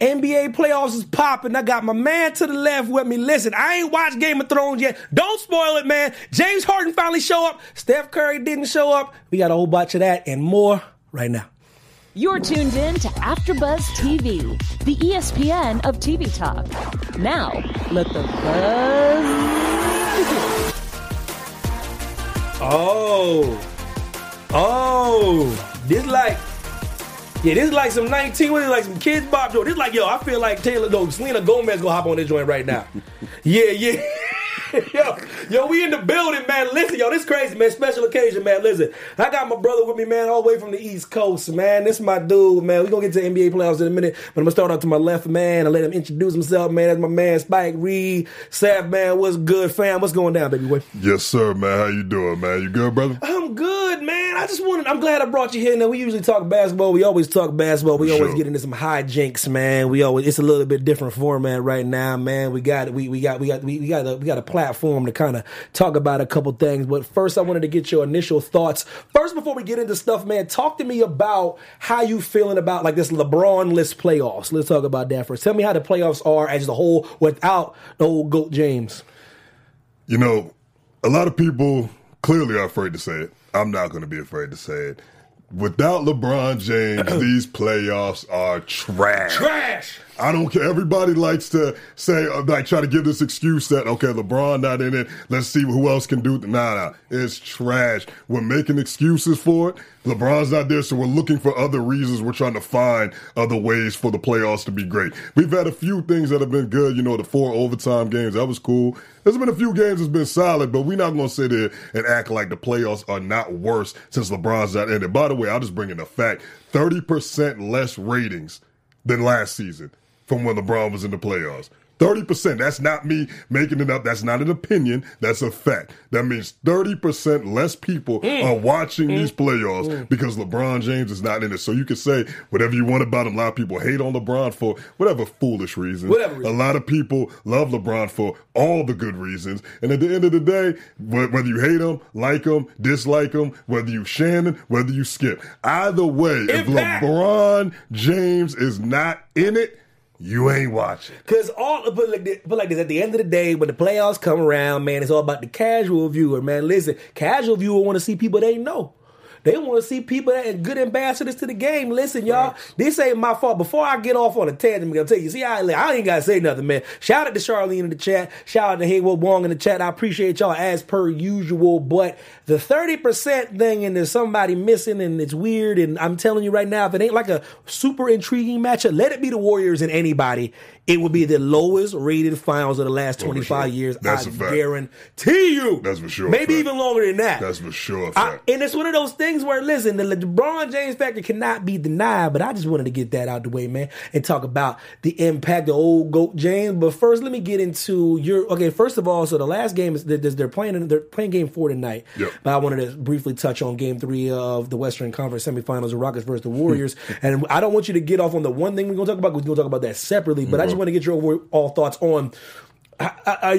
NBA playoffs is popping. I got my man to the left with me. Listen, I ain't watched Game of Thrones yet. Don't spoil it, man. James Harden finally show up. Steph Curry didn't show up. We got a whole bunch of that and more right now. You're tuned in to AfterBuzz TV, the ESPN of TV talk. Now, let the buzz begin. Oh, this is like some 19, what is it, like some Kids Bop joint. This like, yo, I feel like Selena Gomez gonna hop on this joint right now. Yeah. Yo, we in the building, man. Listen, yo, this crazy, man. Special occasion, man. Listen, I got my brother with me, man, all the way from the East Coast, man. This is my dude, man. We're going to get to NBA playoffs in a minute, but I'm going to start out to my left, man, and let him introduce himself, man. That's my man, Spike Reed. Saf, man, what's good, fam? What's going down, baby boy? Yes, sir, man. How you doing, man? You good, brother? I'm good, man. I'm glad I brought you here. Now, we usually talk basketball. We always talk basketball. We always get into some hijinks, man. It's a little bit different format right now, man. We got a platform to kind of talk about a couple things, but first I wanted to get your initial thoughts. First, before we get into stuff, man, talk to me about how you feeling about like this LeBron-less playoffs. Let's talk about that first. Tell me how the playoffs are as a whole without the old GOAT James. You know, a lot of people clearly are afraid to say it. I'm not going to be afraid to say it. Without LeBron James, these playoffs are trash. Trash! I don't care. Everybody likes to say, try to give this excuse that, okay, LeBron not in it. Let's see who else can do it. Nah. It's trash. We're making excuses for it. LeBron's not there, so we're looking for other reasons. We're trying to find other ways for the playoffs to be great. We've had a few things that have been good. You know, the 4 overtime games, that was cool. There's been a few games that's been solid, but we're not going to sit there and act like the playoffs are not worse since LeBron's not in it. By the way, I'll just bring in a fact. 30% less ratings than last season from when LeBron was in the playoffs. 30%. That's not me making it up. That's not an opinion. That's a fact. That means 30% less people are watching these playoffs because LeBron James is not in it. So you can say whatever you want about him. A lot of people hate on LeBron for whatever foolish reasons. A lot of people love LeBron for all the good reasons. And at the end of the day, whether you hate him, like him, dislike him, whether you Shannon, whether you Skip, either way, if LeBron James is not in it, you ain't watching. But at the end of the day, when the playoffs come around, man, it's all about the casual viewer, man. Listen, casual viewer want to see people they know. They want to see people that are good ambassadors to the game. Listen, y'all, this ain't my fault. Before I get off on a tangent, I'm going to tell you, see, I ain't got to say nothing, man. Shout out to Charlene in the chat. Shout out to Haywood Wong in the chat. I appreciate y'all as per usual. But the 30% thing, and there's somebody missing, and it's weird. And I'm telling you right now, if it ain't like a super intriguing matchup, let it be the Warriors and anybody. It would be the lowest rated finals of the last 25 years. That's a fact. I guarantee you. That's for sure. Maybe even longer than that. That's for sure. And it's one of those things where, listen, the LeBron James factor cannot be denied, but I just wanted to get that out the way, man, and talk about the impact of old GOAT James. But first, let me get into first of all, so the last game is they're playing game 4 tonight. Yep. But I wanted to briefly touch on game 3 of the Western Conference semifinals, the Rockets versus the Warriors. And I don't want you to get off on the one thing we're going to talk about, because we're going to talk about that separately. But I just want to get your overall thoughts on,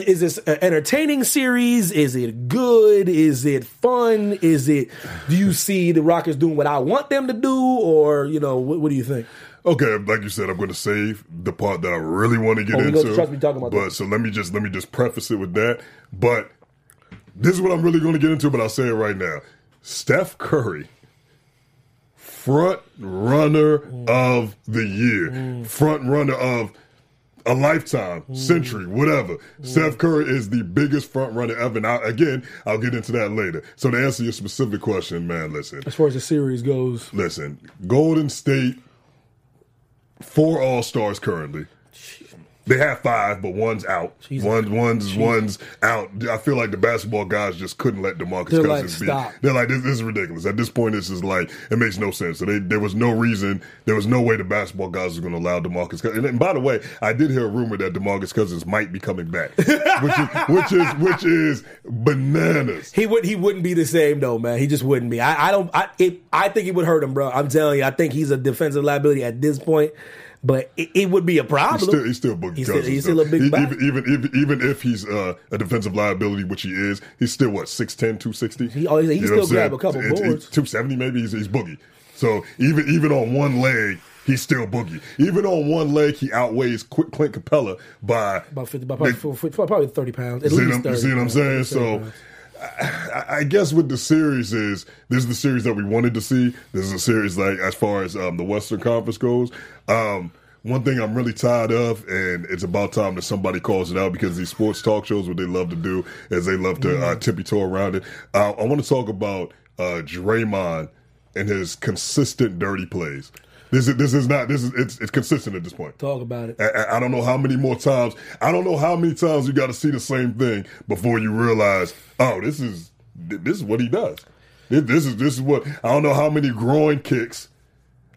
is this an entertaining series? Is it good? Is it fun? Do you see the Rockets doing what I want them to do? Or, what do you think? Okay, like you said, I'm going to save the part that I really want to get into. Trust me talking about that. So let me just preface it with that. But this is what I'm really going to get into, but I'll say it right now. Steph Curry, front runner of the year. Front runner of a lifetime, century, whatever. Steph Curry is the biggest front runner ever. Now, again, I'll get into that later. So to answer your specific question, man, listen. As far as the series goes. Listen, Golden State, 4 All-Stars currently. They have 5, but one's out. One's out. I feel like the basketball guys just couldn't let DeMarcus Cousins be. They're like, this is ridiculous. At this point, this is like, it makes no sense. So there was no reason, there was no way the basketball guys were going to allow DeMarcus Cousins. And by the way, I did hear a rumor that DeMarcus Cousins might be coming back, which is bananas. He wouldn't be the same though, man. He just wouldn't be. I think it would hurt him, bro. I'm telling you, I think he's a defensive liability at this point. But it would be a problem. He's still Boogie Cousins. He's still a big body. Even if he's a defensive liability, which he is, he's still, 6'10", 260? He still grab a couple boards. 270 maybe? He's Boogie. So even on one leg, he's still Boogie. Even on one leg, he outweighs Clint Capella by about 50, probably 30 pounds. At least 30. You see what I'm saying? So I guess what the series is, this is the series that we wanted to see. This is a series like as far as the Western Conference goes. One thing I'm really tired of, and it's about time that somebody calls it out, because these sports talk shows, what they love to do is they love to tippy-toe around it. I want to talk about Draymond and his consistent dirty plays. It's consistent at this point. Talk about it. I don't know how many more times. I don't know how many times you got to see the same thing before you realize, oh, this is what he does. This is what, I don't know how many groin kicks.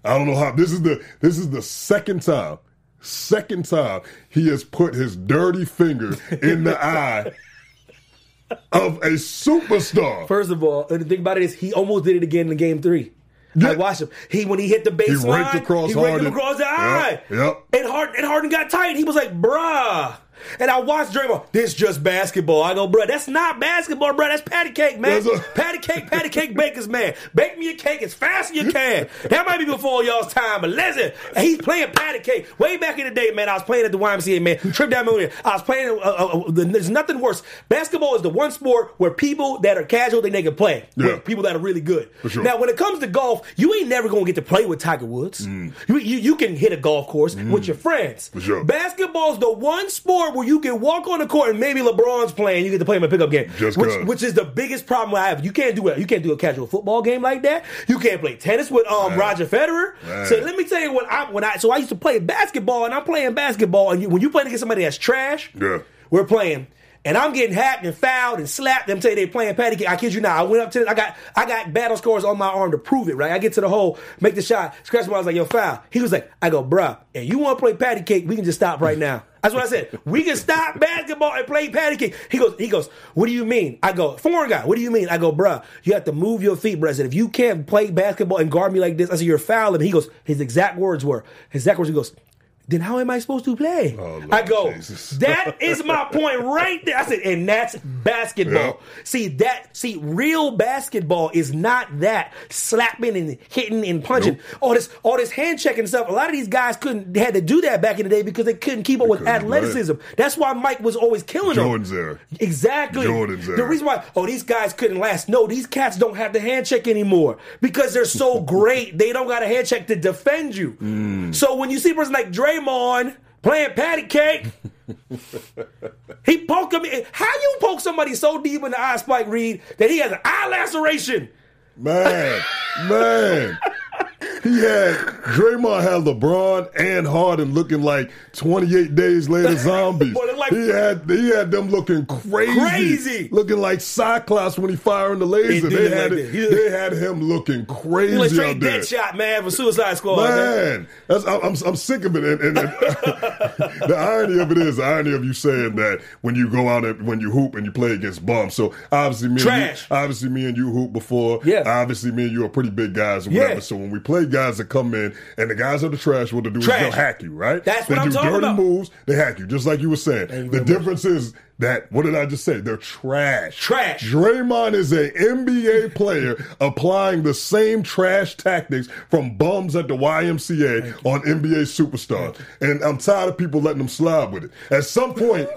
I don't know how. This is the second time he has put his dirty finger in the eye of a superstar. First of all, and the thing about it is, he almost did it again in game 3. Yeah. I watched him. When he hit the baseline, he raked him across the eye. Yep. And Harden got tight. He was like, bruh. And I watched Draymond. This just basketball. I go, bruh, that's not basketball, bruh. That's patty cake, man. Patty cake bakers, man. Bake me a cake as fast as you can. That might be before y'all's time, but listen, he's playing patty cake. Way back in the day, man, I was playing at the YMCA, man. Trip down mountain. I was playing. There's nothing worse. Basketball is the one sport where people that are casual think they can play. Yeah. With people that are really good. For sure. Now, when it comes to golf, you ain't never gonna get to play with Tiger Woods. Mm. You can hit a golf course with your friends. For sure. Basketball's the one sport where you can walk on the court and maybe LeBron's playing, you get to play him a pickup game, which is the biggest problem I have. You can't do it. You can't do a casual football game like that. You can't play tennis with Roger Federer. Man. So let me tell you so I used to play basketball, and I'm playing basketball, and when you play against somebody that's trash, we're playing. And I'm getting hacked and fouled and slapped. Them tell you they playing patty cake. I kid you not. I went up to it. I got battle scars on my arm to prove it, right? I get to the hole, make the shot, scratch my arm, I was like, yo, foul. He was like, I go, bruh, and you want to play patty cake, we can just stop right now. That's what I said. We can stop basketball and play patty cake. He goes, what do you mean? I go, foreign guy, what do you mean? I go, bruh, you have to move your feet, bruh. I said, if you can't play basketball and guard me like this, I said, you're fouling. He goes, his exact words, he goes, then how am I supposed to play? Oh, I go, Jesus. That is my point right there. I said, and that's basketball. Yep. See, real basketball is not that slapping and hitting and punching. Nope. All this hand checking stuff. A lot of these guys had to do that back in the day because they couldn't keep up with athleticism. Right. That's why Mike was always killing them. Jordan's there. Exactly. The reason why, these guys couldn't last. No, these cats don't have the hand check anymore because they're so great. They don't got a hand check to defend you. Mm. So when you see a person like Draymond playing patty cake, he poked him. How you poke somebody so deep in the eye, Spike Reed, that he has an eye laceration? Man. Draymond had LeBron and Harden looking like 28 days later zombies. Boy, he had them looking crazy. Looking like Cyclops when he firing the laser. They had him looking crazy. Let's trade that shot, man, for Suicide Squad. Man. I'm sick of it. And the irony of it is, the irony of you saying that when you go out and when you hoop and you play against bums. So obviously me and you hoop before. Yeah. Obviously me and you are pretty big guys or whatever. Yeah. So when we play guys that come in, and the guys are the trash, what they do is they'll hack you, right? That's what I'm talking about. They do dirty moves, they hack you, just like you were saying. The difference is that, what did I just say? They're trash. Draymond is an NBA player applying the same trash tactics from bums at the YMCA on NBA superstars. And I'm tired of people letting them slide with it. At some point,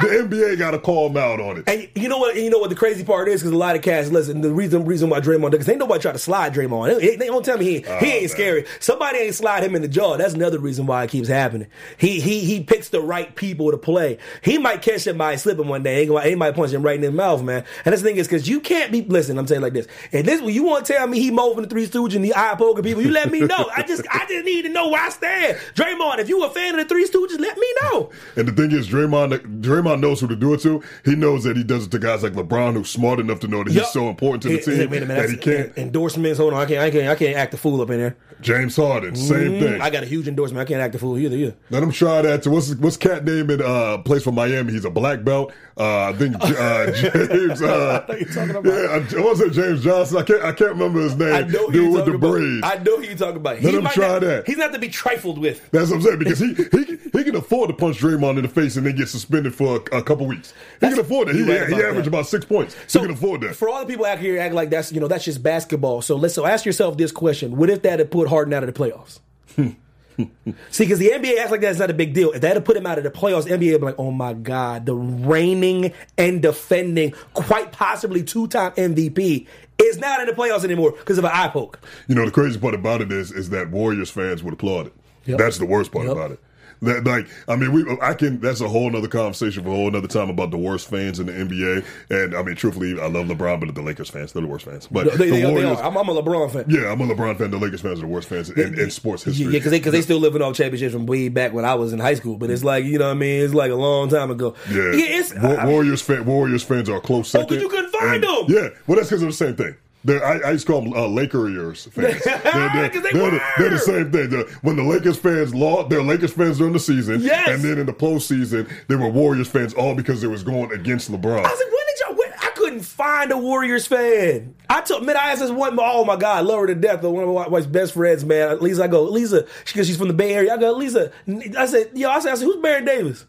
the NBA got to call him out on it. And you know what the crazy part is? Because a lot of cats, listen, the reason why Draymond, because ain't nobody try to slide Draymond. They don't tell me he ain't scary. Somebody ain't slide him in the jaw. That's another reason why it keeps happening. He picks the right people to play. He might catch him by slipping one day. He might punch him right in the mouth, man. And this thing is because you can't be, listen, I'm saying like this. And this, you want to tell me he moving the Three Stooges and the eye poking people, you let me know. I just need to know where I stand. Draymond, if you a fan of the Three Stooges, let me know. And the thing is, Draymond knows who to do it to. He knows that he does it to guys like LeBron, who's smart enough to know that he's so important to the team that he can't. Endorsements. Hold on, I can't act the fool up in there. James Harden, same thing. I got a huge endorsement. I can't act the fool either. Let him try that too. What's cat name in plays for Miami? He's a black belt. I think James. I thought you were talking about. Yeah, was it James Johnson? I can't remember his name. I know dude with the braids. I know who you're talking about. Let him try that. He's not to be trifled with. That's what I'm saying, because he can afford to punch Draymond in the face and then get suspended for a couple weeks. He can afford it. He averaged about 6 points. So he can afford that. For all the people out here acting like that's, you know, that's just basketball. So ask yourself this question: what if that had put Harden out of the playoffs? See, because the NBA acts like that's not a big deal. If they had to put him out of the playoffs, the NBA would be like, oh my God, the reigning and defending, quite possibly two-time MVP is not in the playoffs anymore because of an eye poke. You know, the crazy part about it is that Warriors fans would applaud it. Yep. That's the worst part about it. That, like, I mean, that's a whole other conversation for a whole other time about the worst fans in the NBA. And I mean, truthfully, I love LeBron, but the Lakers fans, they're the worst fans. But the Warriors, they are. I'm a LeBron fan. Yeah, I'm a LeBron fan. The Lakers fans are the worst fans in sports history. Yeah, because they still living off championships from way back when I was in high school. But it's like, you know what I mean? It's like a long time ago. Yeah, Warriors fans are a close second. Oh, because you couldn't find them. Yeah, well, that's because of the same thing. I used to call them Lakers fans. They're the same thing. When the Lakers fans lost, they're Lakers fans during the season. Yes. And then in the postseason, they were Warriors fans, all because it was going against LeBron. I was like, I couldn't find a Warriors fan. I asked this one, oh my God, I love her to death. One of my wife's best friends, man. Lisa, I go, Lisa, because she's from the Bay Area. I go, Lisa. I said, who's Baron Davis?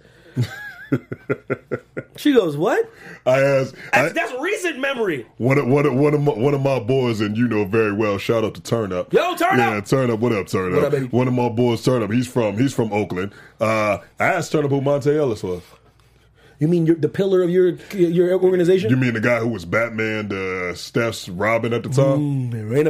She goes, what? I asked. That's recent memory. One of my boys, and you know very well. Shout out to Turn Up. Yo, Turn Up. Yeah, Turn Up. What up, Turn Up? What up, baby? One of my boys, Turn Up. He's from Oakland. I asked Turn Up who Monte Ellis was. You mean the pillar of your organization? You mean the guy who was Batman, Steph's Robin at the time? Ran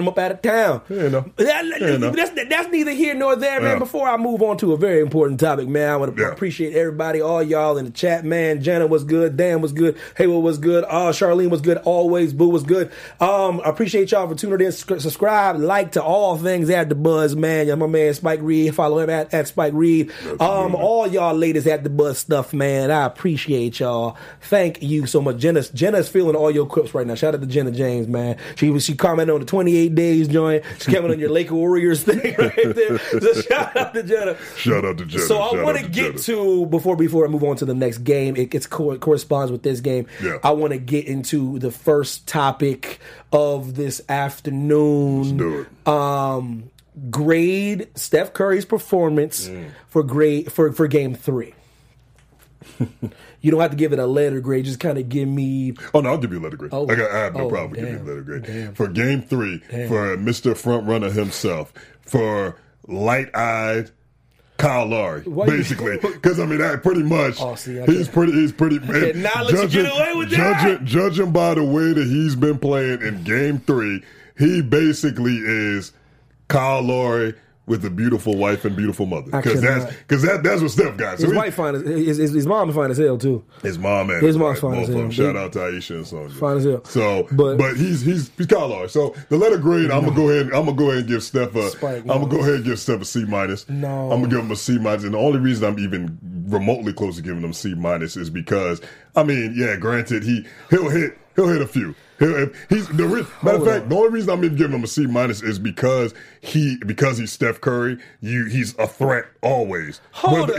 him up out of town. That's neither here nor there, man. Before I move on to a very important topic, man, I want to appreciate everybody, all y'all in the chat, man. Jenna was good. Dan was good. Haywood was good. Charlene was good. Always. Boo was good. I appreciate y'all for tuning in. Subscribe, like to all things AfterBuzz, man. My man Spike Reed. Follow him at Spike Reed. All y'all latest AfterBuzz stuff, man. I appreciate y'all. Thank you so much. Jenna's feeling all your clips right now. Shout out to Jenna James, man. She commented on the 28 days joint. She's coming on your Laker Warriors thing right there. So shout out to Jenna. Shout out to Jenna. So I want to get to, before I move on to the next game, it corresponds with this game. Yeah. I want to get into the first topic of this afternoon. Let's do it. Grade Steph Curry's performance for game 3. You don't have to give it a letter grade. Just kind of give me... Oh, no, I'll give you a letter grade. I have no problem with giving you a letter grade. Damn. For game 3, for Mr. Frontrunner himself, for light-eyed Kyle Lowry, basically. Because, I mean, that pretty much... Oh, see, he's pretty... Man, now let's get away with that! Judging by the way that he's been playing in game 3, he basically is Kyle Lowry with a beautiful wife and beautiful mother. Because that's what Steph got. So his mom is fine as hell, too. His mom's fine as hell. Shout out to Aisha and Sonya. Fine as hell. So, but he's Kyle Lowry. So the letter grade, I'm gonna go ahead and give Steph a C-. No. I'm gonna give him a C-. And the only reason I'm even remotely close to giving him C- is because, I mean, yeah, granted, he'll hit a few. The only reason I'm even giving him a C- is because he's Steph Curry. He's a threat always,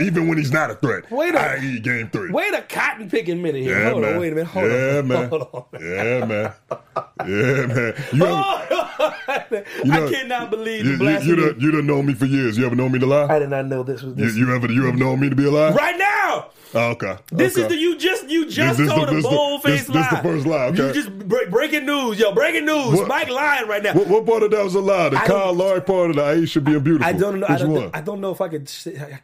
even when he's not a threat. Wait a minute, game 3. Wait a cotton picking minute here. Yeah, hold on, wait a minute. Hold on, man. I cannot believe you blasted me. You done known me for years. You ever known me to lie? I did not know this was this. You ever known me to be a lie? Right now. Oh, okay. You just told a bold-faced lie. This is the first lie. Okay. You just breaking news, yo. Breaking news. What? Mike lying right now. What part of that was a lie? The Kyle Lowry part of the Aisha being beautiful. I don't know. I don't know if I could.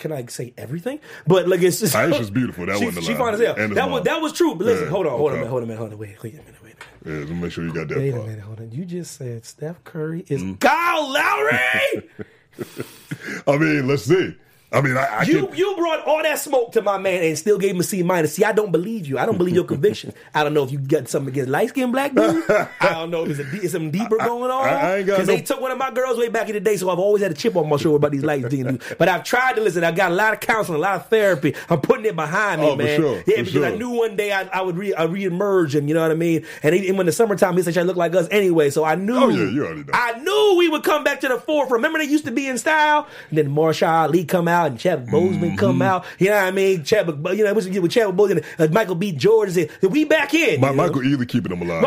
Can I say everything? But look, it's just Aisha's beautiful. That wasn't a lie. She fine as hell. That was true. But listen, hold on a minute. Wait a minute. Yeah, let me make sure you got that. Wait a minute. Hold on. You just said Steph Curry is Kyle Lowry. I mean, let's see. I mean, you brought all that smoke to my man and still gave him a C-. See, I don't believe you. I don't believe your convictions. I don't know if you got something against light-skinned black dudes. I don't know if there's something deeper going on. Because they took one of my girls way back in the day, so I've always had a chip on my shoulder about these light-skinned dudes. But I've tried to listen. I got a lot of counseling, a lot of therapy. I'm putting it behind me, man. For sure, because I knew one day I would reemerge, and you know what I mean? And when the summertime, he said, I look like us anyway. So I knew. Oh, yeah, you already know. I knew. knew we would come back to the fourth. Remember they used to be in style? And then Marshall Lee come out and Chadwick Boseman come out. You know what I mean? Chadwick, you know, what's with Chadwick Boseman? Michael B. Jordan said, we back in. Michael Ealy keeping them alive.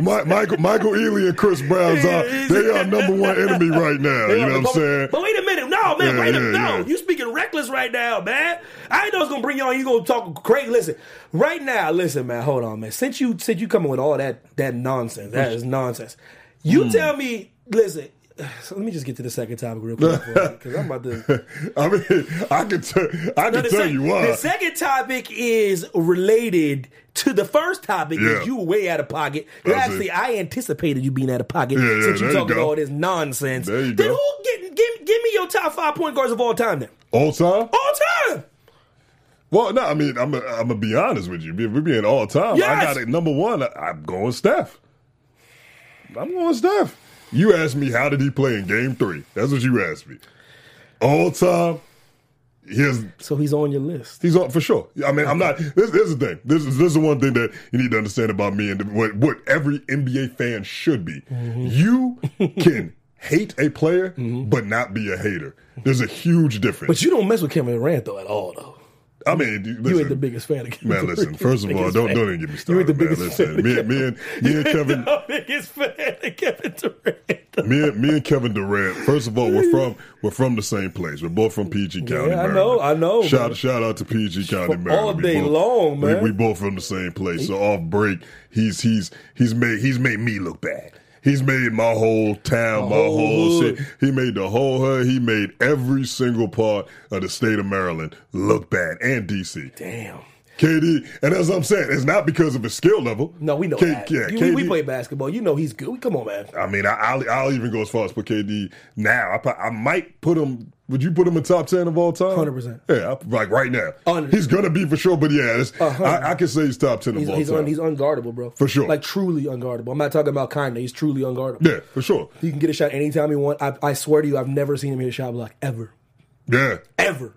Michael Ealy and Chris Brown, they are number one enemy right now. You know what I'm saying? But wait a minute. No, man. No. You speaking reckless right now, man. I know it's going to bring you on. You're going to talk crazy. Listen. Right now, listen, man. Hold on, man. Since you coming with all that nonsense, that is nonsense. You tell me, listen. So let me just get to the second topic real quick, because I'm about to. I mean, I can tell you why. The second topic is related to the first topic. Yeah. Is you were way out of pocket. Actually, I anticipated you being out of pocket since you talking about all this nonsense. There you go. Give me your top 5 point guards of all time then. All time? All time. Well, no, I mean, I'm gonna be honest with you. We're being all time. Yes. I got it. Number one, I'm going Steph. You asked me how did he play in Game 3. That's what you asked me. All time. So he's on your list. He's on for sure. I mean, I'm not. This is the thing. This is one thing that you need to understand about me and what every NBA fan should be. Mm-hmm. You can hate a player, but not be a hater. There's a huge difference. But you don't mess with Kevin Durant though at all though. I mean, you ain't the biggest fan of Kevin. Man, listen. First of all, don't even get me started. You ain't the biggest fan. Me and Kevin. The biggest fan of Kevin Durant. Me and Kevin Durant. First of all, we're from the same place. We're both from PG County, Maryland. I know. Shout out to PG County, Maryland. All day long, man. We both from the same place. So off break, he's made me look bad. He's made my whole town, my whole city. He made the whole hood. He made every single part of the state of Maryland look bad, and DC. Damn. KD, and as I'm saying, it's not because of his skill level. No, we know that. Yeah, we play basketball. You know he's good. Come on, man. I mean, I'll even go as far as put KD now. I might put him. Would you put him in top 10 of all time? 100%. Yeah, like right now. 100%. He's going to be for sure, but yeah, I can say he's top 10 of all time. He's unguardable, bro. For sure. Like truly unguardable. I'm not talking about kind of. He's truly unguardable. Yeah, for sure. He can get a shot anytime he wants. I swear to you, I've never seen him hit a shot block ever. Yeah. Ever.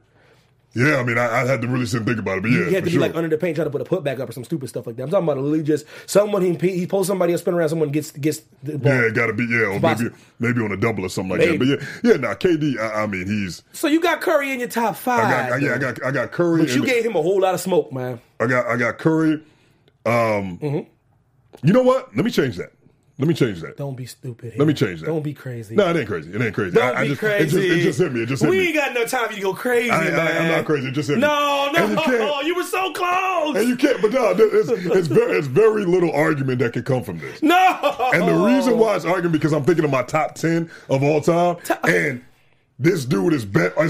Yeah, I mean, I had to really sit and think about it, but yeah, he had to be like under the paint trying to put a putback up or some stupid stuff like that. I'm talking about literally just someone he pulls somebody up, spin around, someone gets the ball. Yeah, it got to be, or maybe on a double or something like that. But KD, I mean, he's... So you got Curry in your top 5. I got Curry. But you gave him a whole lot of smoke, man. I got Curry. You know what? Let me change that. Don't be stupid. Let me change that. Don't be crazy. No, it ain't crazy. Don't be crazy. It just hit me. We ain't got no time for you to go crazy, man. I'm not crazy. It just hit me. No. You were so close. And you can't. But no, it's very little argument that can come from this. No. And the reason why it's arguing because I'm thinking of my top 10 of all time. And this dude is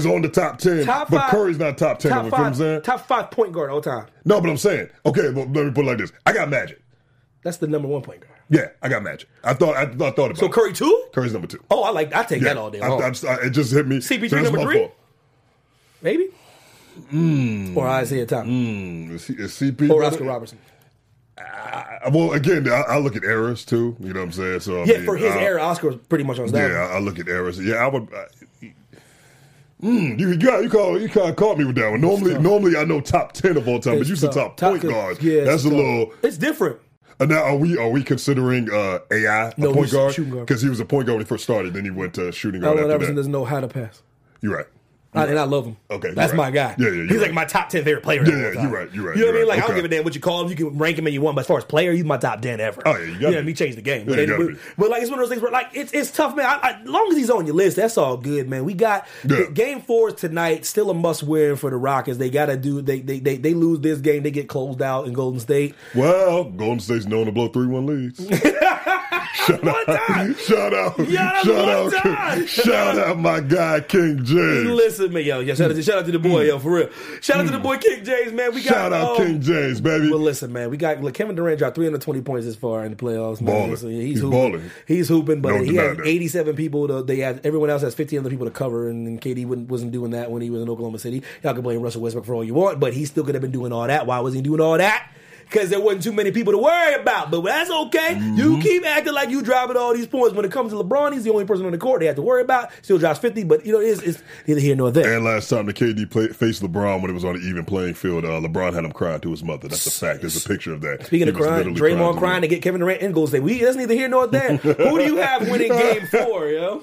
on the top 10. But Curry's not top 10. You know what I'm saying? Top 5 point guard all time. No, but I'm saying. Okay, well, let me put it like this. I got Magic. That's the number 1 point guard. Yeah, I got Magic. I thought about it. So Curry 2? Curry's number 2. Oh, I take that all day long. It just hit me. CP3 so number 3? Maybe? Or Isaiah Thomas. Is CP3? Or Oscar Robertson. Well, again, I look at eras too. You know what I'm saying? So I mean, for his era, Oscar was pretty much on that. Yeah, I look at eras. Yeah, I would... You caught me with that one. Normally I know top 10 of all time, but you said top point guards. Yeah, that's a little... It's different. Now, are we considering AI a point guard? Because he was a point guard when he first started. Then he went to shooting guard after that. Everson doesn't know how to pass. You're right. I love him. Okay, that's my guy. Yeah, he's like my top 10 favorite player. Yeah, you're right. You know what I mean? Like, I don't give a damn what you call him. You can rank him and you want, but as far as player, he's my top 10 ever. Oh, yeah, you got me. He changed the game. Yeah, but like, it's one of those things where, like, it's tough, man. As long as he's on your list, that's all good, man. We got Game 4 tonight, still a must-win for the Rockets. They got to do, they lose this game, they get closed out in Golden State. Well, Golden State's known to blow 3-1 leads. Shout out my guy King James. Listen, man, yo, shout out to the boy, yo, for real. Shout out to the boy King James, man. Shout out King James, baby. Well, listen, man, Kevin Durant dropped 320 points this far in the playoffs, man. So, yeah, he's balling. He's hooping, but he had 87 people. Everyone else has 50 other people to cover, and KD wasn't doing that when he was in Oklahoma City. Y'all can blame Russell Westbrook for all you want, but he still could have been doing all that. Why wasn't he doing all that? because there wasn't too many people to worry about. But that's okay. Mm-hmm. You keep acting like you driving all these points. When it comes to LeBron, he's the only person on the court they have to worry about. Still drops 50, but you know, it's neither here nor there. And last time the KD faced LeBron when it was on an even playing field, LeBron had him crying to his mother. That's a fact. There's a picture of that. Speaking of crying, Draymond crying to get Kevin Durant in goals. That's neither here nor there. Who do you have winning game 4, yo?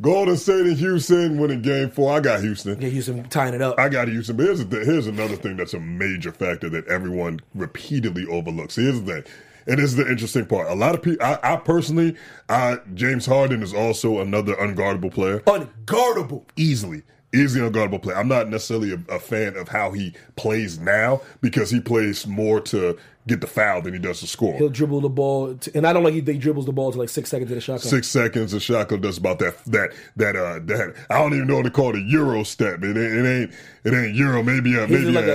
Golden State and Houston winning game 4. I got Houston. Yeah, Houston tying it up. I got Houston. But here's another thing that's a major factor that everyone repeatedly overlooks. Here's the thing. And this is the interesting part. A lot of people, I personally, James Harden is also another unguardable player. Unguardable. Easily unguardable player. I'm not necessarily a fan of how he plays now because he plays more to get the foul than he does to score. He'll dribble the ball, and I don't like he dribbles the ball to like 6 seconds of the shot clock. 6 seconds of shot clock does about that. I don't even know what to call it, a Euro step. It ain't Euro. Maybe a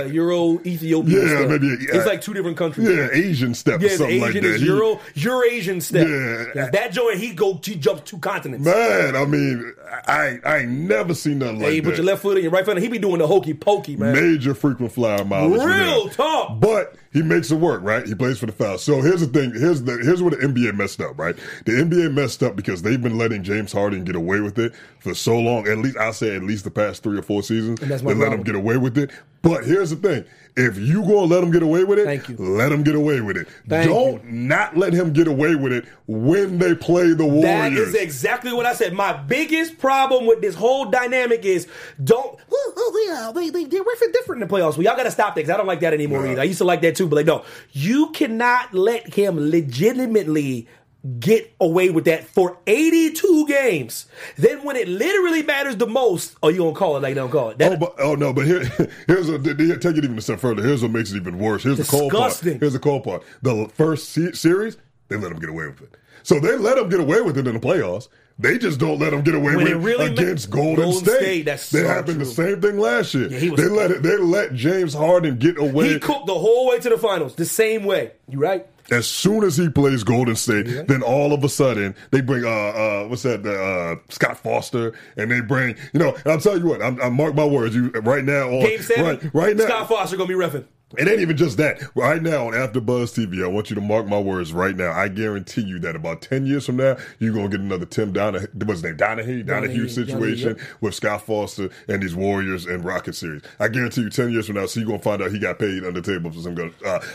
Euro Ethiopian step. Maybe it's like two different countries. Yeah, Asian step or something Asian like that. Eurasian step. Yeah, that joint he jumps 2 continents. Man, I mean, I ain't never seen nothing like that. Put your left foot and your right foot. He be doing the hokey pokey, man. Major frequent flyer mileage. Real talk. But he makes it work, right? He plays for the foul. So here's the thing. Here's where the NBA messed up, right? The NBA messed up because they've been letting James Harden get away with it for so long. At least the past 3 or 4 seasons, and that's my problem. Let him get away with it. But here's the thing. If you gonna let him get away with it, let him get away with it. Don't let him get away with it when they play the Warriors. That is exactly what I said. My biggest problem with this whole dynamic is they're different in the playoffs. Well, y'all gotta stop that because I don't like that anymore either. I used to like that too, but no, you cannot let him legitimately get away with that for 82 games. Then when it literally matters the most, you gonna call it like they don't call it. Take it even a step further. Here's what makes it even worse. Here's the cold part. The first series, they let him get away with it. So they let him get away with it in the playoffs. They just don't let him get away with it really against Golden State. That happened the same thing last year. Yeah, they let James Harden get away. He cooked the whole way to the finals the same way. You right? As soon as he plays Golden State, then all of a sudden they bring Scott Foster, and they bring I'll tell you what, I mark my words. Right now, Scott Foster gonna be reffing. It ain't even just that. Right now on AfterBuzz TV, I want you to mark my words right now. I guarantee you that about 10 years from now, you're going to get another Donahue situation with Scott Foster and these Warriors and Rocket series. I guarantee you 10 years from now, so you're going to find out he got paid under the table for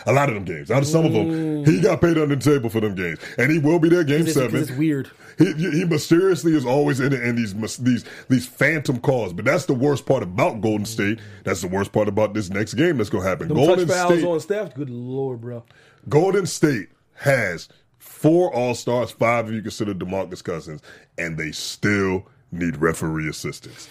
a lot of them games. Out of some of them, he got paid under the table for them games. And he will be there game 7. It's weird. He mysteriously is always in these phantom calls. But that's the worst part about Golden State. That's the worst part about this next game that's going to happen. Golden touch fouls on Steph? Good Lord, bro. Golden State has 4 All-Stars, 5 if you consider DeMarcus Cousins, and they still need referee assistance.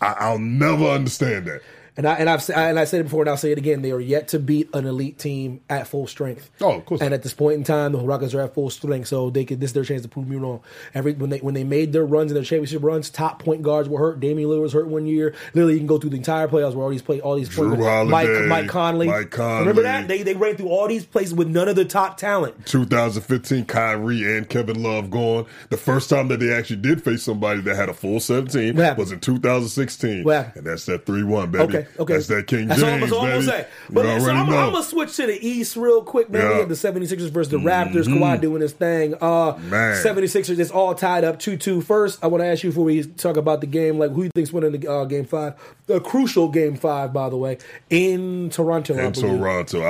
I'll never understand that. And I said it before, and I'll say it again. They are yet to beat an elite team at full strength. Oh, of course. And at this point in time, the Rockets are at full strength, so this is their chance to prove me wrong. When they made their runs and their championship runs, top point guards were hurt. Damian Lillard was hurt one year. Literally, you can go through the entire playoffs where all these players. Mike Conley. Remember that they ran through all these places with none of the top talent. 2015, Kyrie and Kevin Love gone. The first time that they actually did face somebody that had a full 17 was in 2016, and that's that 3-1, baby. Okay. Okay. That's that King James, that's all I'm going to say. But so I'm going to switch to the East real quick, man. We have the 76ers versus the Raptors. Kawhi doing his thing. 76ers, it's all tied up 2-2. First, I want to ask you before we talk about the game, like, who do you think's winning the Game 5? A crucial Game 5, by the way, in Toronto. I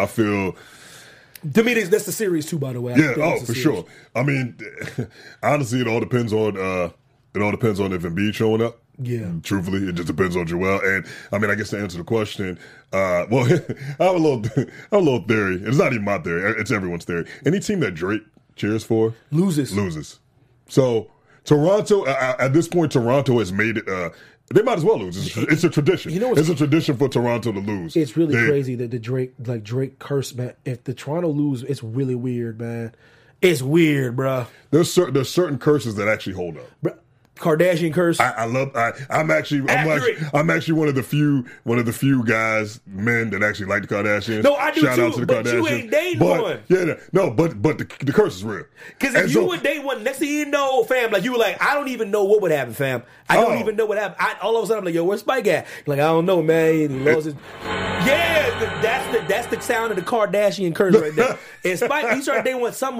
feel... To me, that's the series, too, by the way. Yeah, for sure. I mean, honestly, it all depends on if Embiid showing up. Yeah. Truthfully, it just depends on Joel. And I mean, I guess to answer the question, I have a little theory. It's not even my theory. It's everyone's theory. Any team that Drake cheers for loses. So Toronto, at this point, Toronto has made it. They might as well lose. It's a tradition. It's a tradition for Toronto to lose. It's really crazy that the Drake curse, man. If the Toronto lose, it's really weird, man. It's weird, bro. There's certain curses that actually hold up. Bruh. Kardashian curse. I'm actually one of the few guys, men that actually like the Kardashians. No, I do. Shout out to the Kardashians. You ain't dating one. Yeah, no, but the curse is real. Because if you would date one, next thing you know, fam, like you were like, I don't even know what would happen, fam. I don't even know what happened. All of a sudden, I'm like, yo, where's Spike at? Like, I don't know, man. He lost his. Yeah, that's the sound of the Kardashian curse right there. And Spike, each other day when something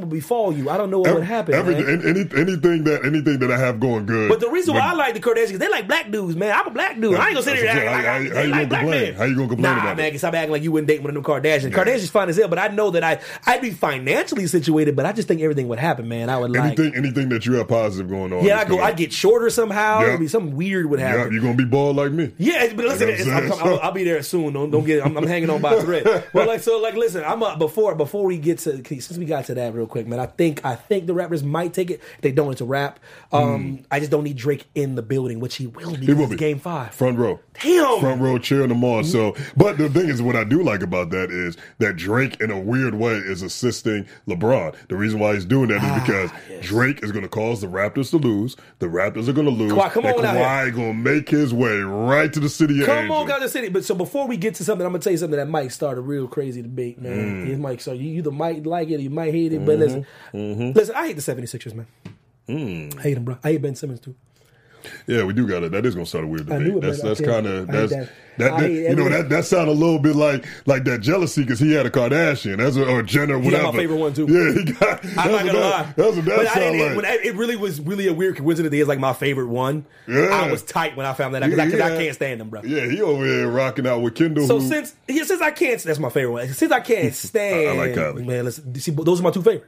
would befall you. I don't know what would happen. Anything that I have going good. But the reason why I like the Kardashians, they like black dudes, man. I'm a black dude. I ain't gonna sit here and act like I like black men. How you gonna complain about it? Nah, man, because I'm acting like you wouldn't date one of them Kardashians. Yeah. Kardashians fine as hell, but I know that I'd be financially situated, but I just think everything would happen, man. I would like anything that you have positive going on. Yeah, I'd get shorter somehow. Yep. It'd be something weird would happen. Yep. You're gonna be bald like me. Yeah, but listen, I'll be there soon. Don't get. I'm hanging on by a thread. Well, listen. I'm up before we get to since we got to that real quick, man. I think the Raptors might take it. If they don't, it's a wrap. I just don't need Drake in the building, which he will be. He will be. Game 5. Front row. Damn. Front row cheering them on. So, but the thing is, what I do like about that is that Drake, in a weird way, is assisting LeBron. The reason why he's doing that is because Drake is going to cause the Raptors to lose. The Raptors are going to lose. Kawhi going to make his way right to the city of Angels. Come on, got the city. But so before we get to something, I'm going to tell you something that Mike started real crazy debate, man. Yeah, Mike, so you either might like it or you might hate it. But listen, I hate the 76ers, man. I hate them, bro. I hate Ben Simmons, too. Yeah, we do got it. That is gonna start a weird debate. That sound a little bit like that jealousy because he had a Kardashian, or Jenner, whatever. Yeah, my favorite one too. Yeah, he got. I'm not gonna lie. That's what that sound like. It really was a weird coincidence that he is like my favorite one. Yeah. I was tight when I found that out because I can't stand him, bro. Yeah, he over here rocking out with Kendall. So since I can't, that's my favorite one. Since I can't stand, I like Kylie. Man, those are my two favorite.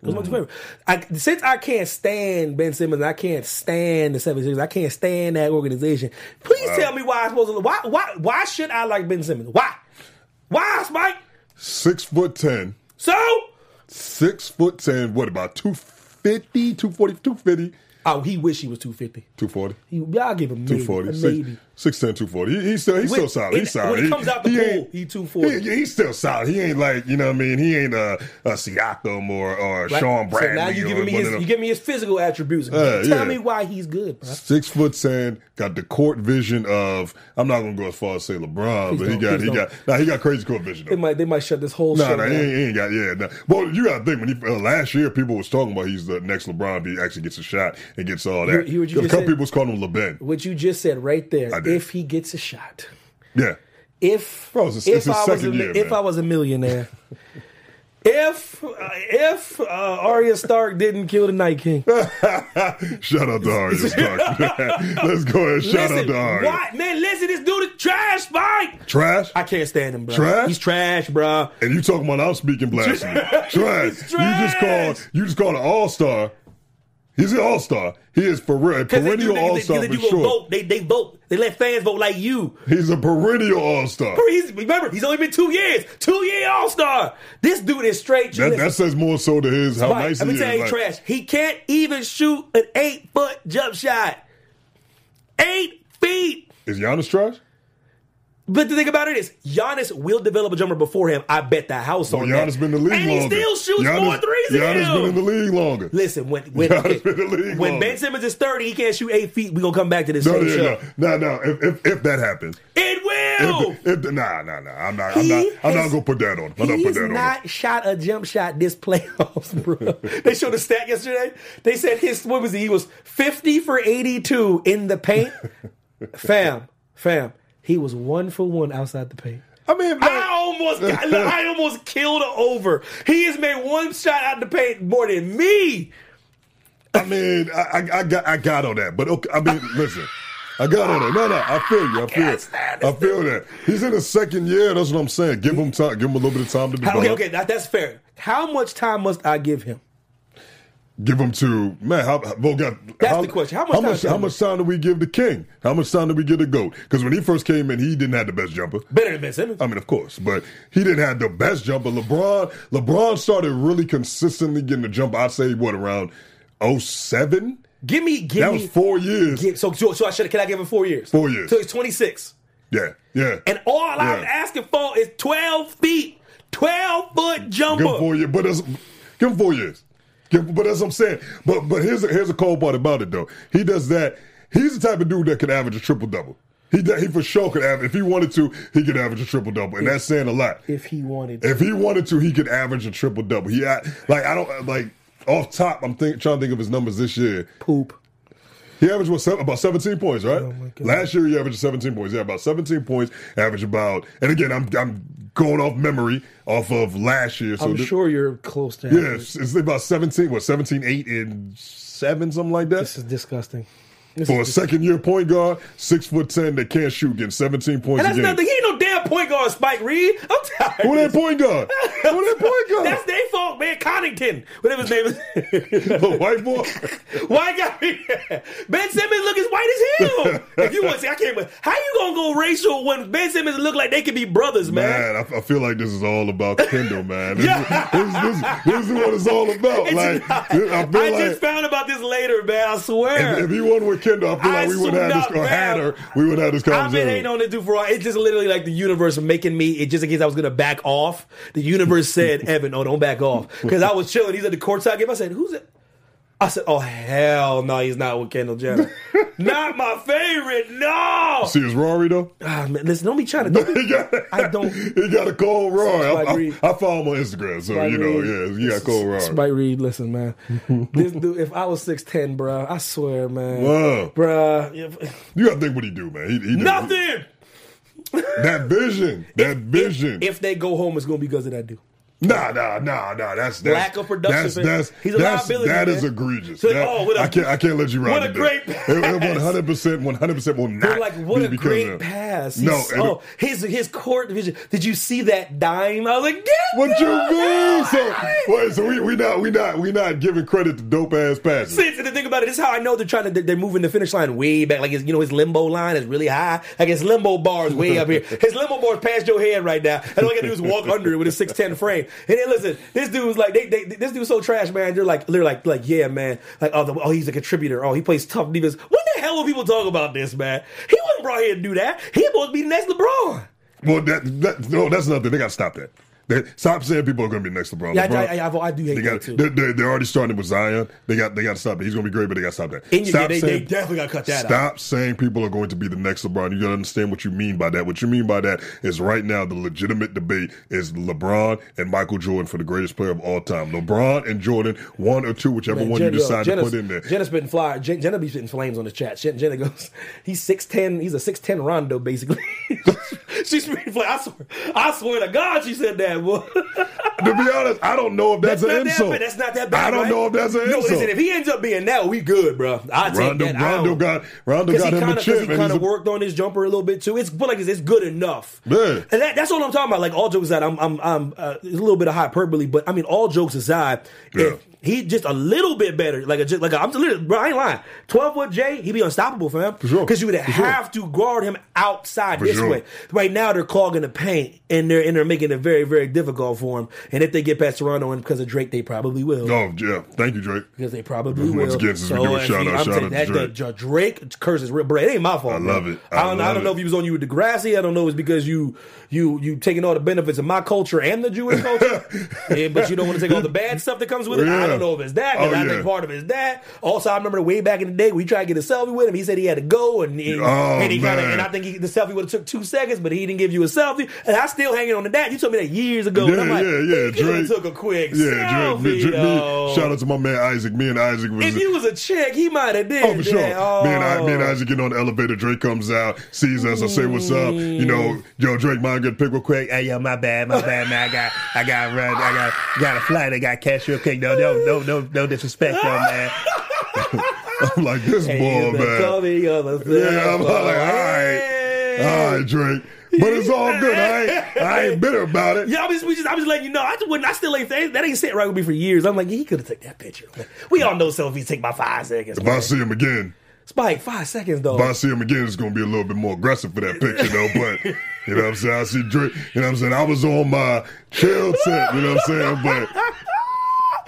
Since I can't stand Ben Simmons, I can't stand the 76ers. I can't stand that organization. Please tell me why I'm supposed to. Why should I like Ben Simmons? Why, Spike? 6'10". So? 6'10". What about 250? 240? 250? Oh, he wish he was 250. 240. Y'all give him maybe. 240. 6'10", 240. He's still solid. He's solid. When he comes out the pool, he's 240. He's still solid. He ain't like, you know what I mean? He ain't a Siakam or right? Sean Bradley. So now you give me his physical attributes. Tell me why he's good, bro. 6'10", got the court vision of, I'm not going to go as far as say LeBron, but he got crazy court vision. They might shut this whole show down. He ain't got. Well, you got to think, when last year people was talking about he's the next LeBron, but he actually gets a shot and gets all that. A couple people called him LeBron. What you just said right there. If he gets a shot. Yeah. If I was a millionaire. If Arya Stark didn't kill the Night King. Shout out to Arya Stark. Let's go ahead. Shout out to Arya. What? Man, listen, this dude is trash, Mike. Trash? I can't stand him, bro. Trash? He's trash, bro. And you talking about I'm speaking blasphemy. Trash. You just called an all-star. He's an all-star. He is perennial all-star for sure. Vote. They vote. They let fans vote like you. He's a perennial all-star. Remember, he's only been 2 years. 2-year all-star. This dude is straight. That says more so to his how nice he is. Let me tell you, trash. He can't even shoot an 8-foot jump shot. 8 feet. Is Giannis trash? But the thing about it is, Giannis will develop a jumper before him. I bet the house on that. Giannis been in the league longer. And he still shoots more threes than him. Giannis been in the league longer. Listen, when Ben Simmons is 30, he can't shoot 8 feet. We're going to come back to this show. No. If that happens. It will. Nah. I'm not going to put that on him. He's not shot a jump shot this playoffs, bro. They showed a stat yesterday. They said he was 50 for 82 in the paint. Fam. He was 1 for 1 outside the paint. I mean, I almost killed an over. He has made one shot out of the paint more than me. I mean, I got on that, but okay, I mean, listen. I got on it. No, I feel you. I feel that. He's in his second year. That's what I'm saying. Give him time. Give him a little bit of time to develop. Okay, that's fair. How much time must I give him? Give him to man. That's the question. How much time do we give the king? How much time do we give the goat? Because when he first came in, he didn't have the best jumper. Better than Ben Simmons. I mean, of course, but he didn't have the best jumper. LeBron started really consistently getting the jump. I'd say around 2007. Give me. That was 4 years. So I should. Can I give him 4 years? 4 years. So he's 26. Yeah. And all I'm asking for is 12 feet, 12-foot jumper. Give him 4 years, but give him 4 years. But that's what I'm saying. But here's a cold part about it, though. He does that. He's the type of dude that could average a triple-double. He for sure could average. If he wanted to, he could average a triple-double. And that's saying a lot. If he wanted to. If he wanted to, he could average a triple-double. Off top, I'm trying to think of his numbers this year. Poop. He averaged about 17 points, right? Oh my God. Last year he averaged 17 points. Yeah, about 17 points. Averaged about, and again, I'm going off memory off of last year. So I'm sure you're close to average. Yes, it's about 17. What, 17, 8, and 7, something like that. This is disgusting. For a second-year point guard, 6'10", that can't shoot, getting 17 points a game. And that's nothing. He ain't no damn point guard, Spike Reed. I'm tired. Who that point guard? That's their fault, man. Connington, whatever his name is. The white boy? White guy. Ben Simmons look as white as him. If you want to say, I can't wait. How you going to go racial when Ben Simmons look like they could be brothers, man? Man, I feel like this is all about Kendall, man. This is what it's all about. I just found about this later, man. I swear. If you want to Kendall, I feel like we would have this conversation. I've been hating on this dude for a while. It's just literally like the universe making me, just in case I was going to back off, the universe said, Evan, oh, don't back off. Because I was chilling. He's at the courtside game. I said, who's it? I said, oh, hell no, he's not with Kendall Jenner. Not my favorite, no. See, it's Rory, though? Ah, man, listen, don't be trying to do it. I don't. He got a cold Rory. I follow him on Instagram, so, Spike Reed. Yeah, he got cold Rory. Spike Reed, listen, man. This dude, if I was 6'10", bro, I swear, man. Wow. Bro. You got to think what he do, man. He nothing. That vision. If they go home, it's going to be because of that dude. Nah. That's lack of production. He's a liability. That is egregious. So, I can't let you ride. What a great pass! 100% will not. They're like, what a great pass! His court vision. Did you see that dime? I was like, what you mean? So we not giving credit to dope ass passes. See, the thing about it is how I know they're moving the finish line way back. Like his limbo line is really high. Like his limbo bar is way up here. His limbo bar is past your head right now, and all I got to do is walk under it with a 6'10" frame. And then listen, this dude was like, this dude's so trash, man. They're like, yeah, man. Like, oh, he's a contributor. Oh, he plays tough defense. When the hell will people talk about this, man? He wasn't brought here to do that. He supposed to be the next LeBron. Well, that's another thing. They got to stop that. Stop saying people are going to be next LeBron. Yeah, LeBron, I do hate that too. They're already starting with Zion. They got to stop it. He's going to be great, but they got to stop that. They definitely got to cut that out. Stop saying people are going to be the next LeBron. You got to understand what you mean by that. What you mean by that is right now the legitimate debate is LeBron and Michael Jordan for the greatest player of all time. LeBron and Jordan, one or two, whichever one you decide to put in there. Jenna be spitting flames on the chat. Jenna goes, he's 6'10". He's a 6'10" Rondo, basically. She's spitting flames. I swear to God she said that. To be honest, I don't know if that's an insult. That's not that bad. I don't know if that's an insult. No, listen, if he ends up being that, we good, bro. I take that. Rondo got him a chip. He kind of worked on his jumper a little bit too. It's good enough. Man. And that's all I'm talking about. Like all jokes aside, I'm a little bit of hyperbole, but I mean all jokes aside, if he just a little bit better, I'm literally, bro, I ain't lying. 12-foot J, he'd be unstoppable, fam. For sure. Because you would have to guard him outside this way. Right now they're clogging the paint and they're making it very, very difficult for him. And if they get past Toronto and because of Drake, they probably will. Oh, yeah. Thank you, Drake. Because they probably will. Once again, since we do a shout out to Drake. Drake curses real, bro. It ain't my fault. I love it. I don't know if he was on you with Degrassi. I don't know if it's because you taking all the benefits of my culture and the Jewish culture. Yeah, but you don't want to take all the bad stuff that comes with it. Yeah. I don't know if it's that, because I think part of it is that. Also, I remember way back in the day, we tried to get a selfie with him. He said he had to go, and I think the selfie would have took 2 seconds, but he didn't give you a selfie. And I still hanging on to that. You told me that years ago. Yeah, and I'm like, Drake took a quick selfie. Drake, me, shout out to my man Isaac. Me and Isaac was. If you was a chick, he might have did. Oh, for sure. Me and Isaac get on the elevator. Drake comes out, sees us. I say, "What's up?" Yo, Drake, mind get pick real quick. Hey, yo, my bad, man. I got a flight. I got cash real quick. No disrespect, though, man. I'm like, this boy, man. I'm like, all right, Drake. But it's all good. I ain't bitter about it. Yeah, I'm just letting you know. I still ain't that ain't sitting right with me for years. I'm like, he could have took that picture. Like, we all know selfies take about 5 seconds. If man. I see him again. Spike, 5 seconds, though. If I see him again, it's going to be a little bit more aggressive for that picture, though. But, you know what I'm saying? I see Drake. You know what I'm saying? I was on my chill tip. You know what I'm saying? But...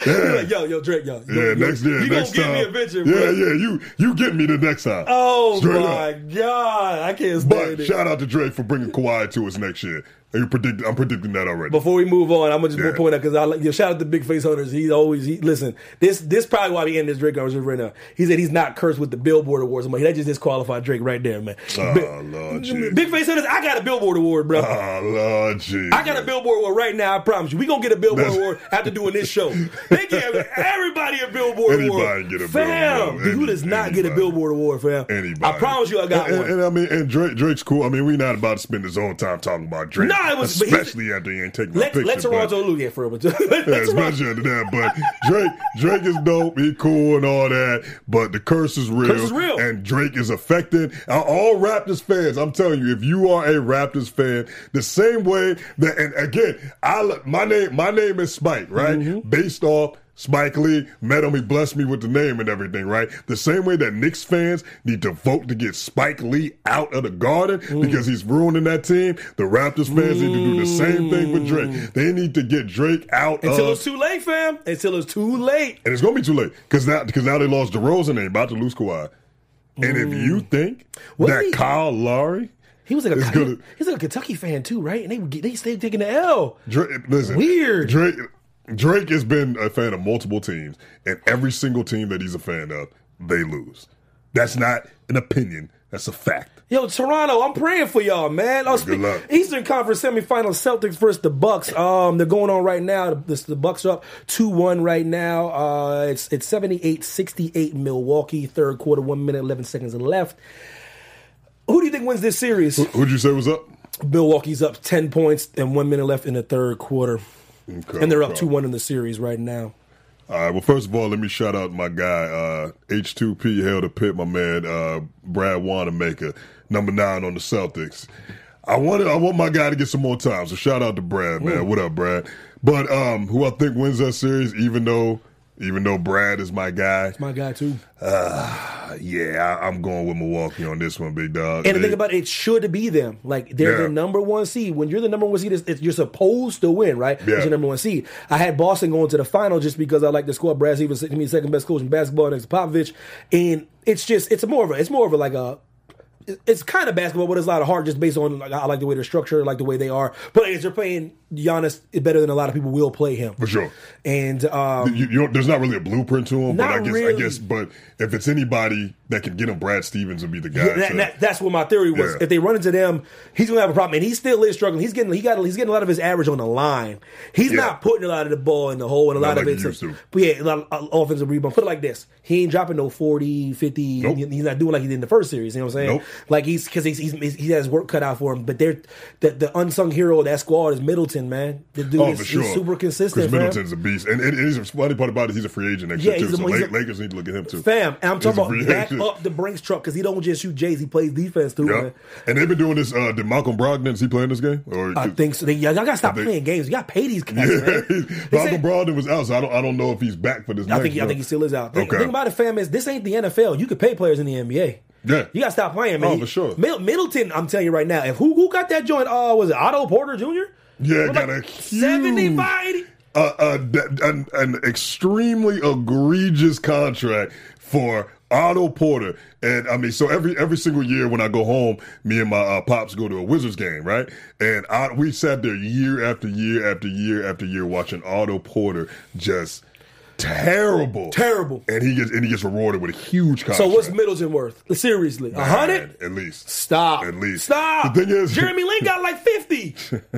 Yeah. Like, yo, Drake, yo. Yeah, next time. You gonna give me a picture, bro. Yeah, you get me the next time. Oh, straight my up. God. I can't stand it. But shout out to Drake for bringing Kawhi to us next year. I'm predicting that already. Before we move on, I'm going to just point out, because shout out to Big Face Hunters. He's always, listen, this probably why we end this Drake conversation right now. He said he's not cursed with the Billboard Awards. I'm like, that just disqualified Drake right there, man. Oh, Lord Jesus. Big Face Hunters, I got a Billboard Award, bro. Oh, Lord Jesus. I got a Billboard Award right now, I promise you. We're going to get a Billboard Award after doing this show. They give everybody a Billboard Award. Anybody get a Billboard Award. Who does not get a Billboard Award, fam? Anybody. I promise you I got one. And I mean, and Drake's cool. I mean, we're not about to spend his whole time talking about Drake. No, it was... Especially after he ain't taking my picture. Let Toronto Lou get for him. Especially after that. But Drake is dope. He cool and all that. But the curse is real. Curse is real. And Drake is affected. All Raptors fans, I'm telling you, if you are a Raptors fan, the same way that... And again, my name is Spike, right? Mm-hmm. Based off... Spike Lee met him, he blessed me with the name and everything, right? The same way that Knicks fans need to vote to get Spike Lee out of the Garden because he's ruining that team, the Raptors fans need to do the same thing with Drake. They need to get Drake out until it's too late, fam. Until it's too late. And it's going to be too late because now they lost DeRozan and they're about to lose Kawhi. And if you think Kyle Lowry... He was like a Kentucky fan too, right? And they stayed taking the L. Drake has been a fan of multiple teams, and every single team that he's a fan of, they lose. That's not an opinion. That's a fact. Yo, Toronto, I'm praying for y'all, man. Good luck. Eastern Conference semifinal, Celtics versus the Bucks. They're going on right now. The Bucks are up 2-1 right now. It's 78-68 Milwaukee, third quarter, 1 minute, 11 seconds left. Who do you think wins this series? Who'd you say was up? Milwaukee's up 10 points and 1 minute left in the third quarter. Okay, and they're up 2-1 in the series right now. All right. Well, first of all, let me shout out my guy, H2P, Hell to Pit, my man, Brad Wanamaker, number 9 on the Celtics. I want my guy to get some more time, so shout out to Brad, man. What up, Brad? But who I think wins that series, even though Brad is my guy. It's my guy, too. I'm going with Milwaukee on this one, big dog. And the thing about it should be them. Like, they're the number one seed. When you're the number one seed, you're supposed to win, right? Yeah. It's your number one seed. I had Boston going to the final just because I like the score. Brad Stevens to me, second best coach in basketball next to Popovich. And it's kind of basketball, but it's a lot of heart just based on, I like the way they're structured, I like the way they are. But as you're playing Giannis better than a lot of people will play him. For sure. And there's not really a blueprint to him, but I guess, if it's anybody that can get him, Brad Stevens would be the guy. Yeah, that's what my theory was. Yeah. If they run into them, he's gonna have a problem. And he still is struggling. He's getting a lot of his average on the line. He's not putting a lot of the ball in the hole and a lot of offensive rebound. Put it like this. He ain't dropping no 40, 50. Nope. He's not doing like he did in the first series, you know what I'm saying? Nope. Like he has work cut out for him, but the unsung hero of that squad is Middleton, man. The dude is super consistent. Khris Middleton's a beast, and he's a funny part about it. He's a free agent next year too. So Lakers need to look at him too, fam. And I'm talking about back up the Brinks truck because he don't just shoot J's. He plays defense too, man. And they've been doing this. Did Malcolm Brogdon, is he playing this game? I think so. Y'all gotta stop playing games. You gotta pay these guys. Man. Malcolm Brogdon was out, so I don't know if he's back for this. I think he still is out. The thing about it, fam, is this ain't the NFL. You could pay players in the NBA. Yeah. You gotta stop playing, man. Oh, for sure. Middleton, I'm telling you right now, if who got that joint? Was it Otto Porter Jr.? Yeah, got like a huge 75, an extremely egregious contract for Otto Porter. And I mean, so every single year when I go home, me and my pops go to a Wizards game, right? And we sat there year after year after year after year watching Otto Porter just terrible, and he gets rewarded with a huge contract. So what's Middleton worth? Seriously, 100 at least. Stop. The thing is, Jeremy Lin got like 50.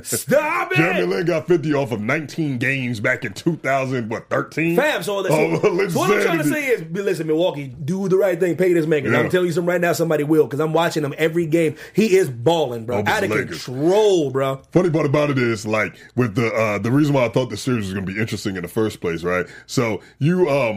Stop it. Jeremy Lin got 50 off of 19 games back in 2013. Fam, so what I'm trying to say is, listen, Milwaukee, do the right thing, pay this man. And I'm telling you something right now, somebody will, because I'm watching him every game. He is balling, bro. Out of control, bro. Funny part about it is, like, with the reason why I thought the series was going to be interesting in the first place, right? So. You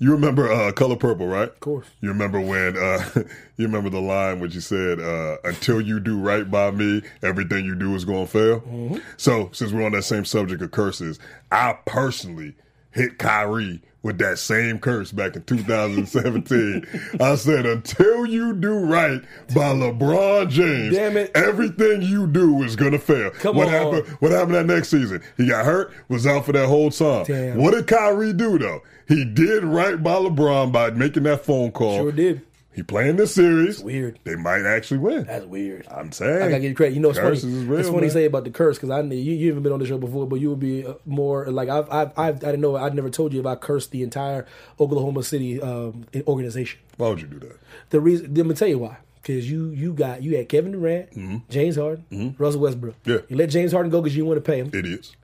remember Color Purple, right? Of course. You remember when the line when she said, "Until you do right by me, everything you do is gonna fail." Mm-hmm. So since we're on that same subject of curses, I personally hit Kyrie with that same curse back in 2017. I said, until you do right by LeBron James, damn it, everything you do is going to fail. What happened that next season? He got hurt, was out for that whole time. Damn. What did Kyrie do, though? He did right by LeBron by making that phone call. Sure did. He playing this series. That's weird. They might actually win. That's weird. I'm saying. I got to give you credit. You know, it's funny. It's funny you say about the curse, because you haven't been on the show before, but you would be more like, I didn't know. I'd never told you if I cursed the entire Oklahoma City organization. Why would you do that? Let me tell you why. Because you had Kevin Durant, James Harden, Russell Westbrook. Yeah. You let James Harden go because you want to pay him. Idiots.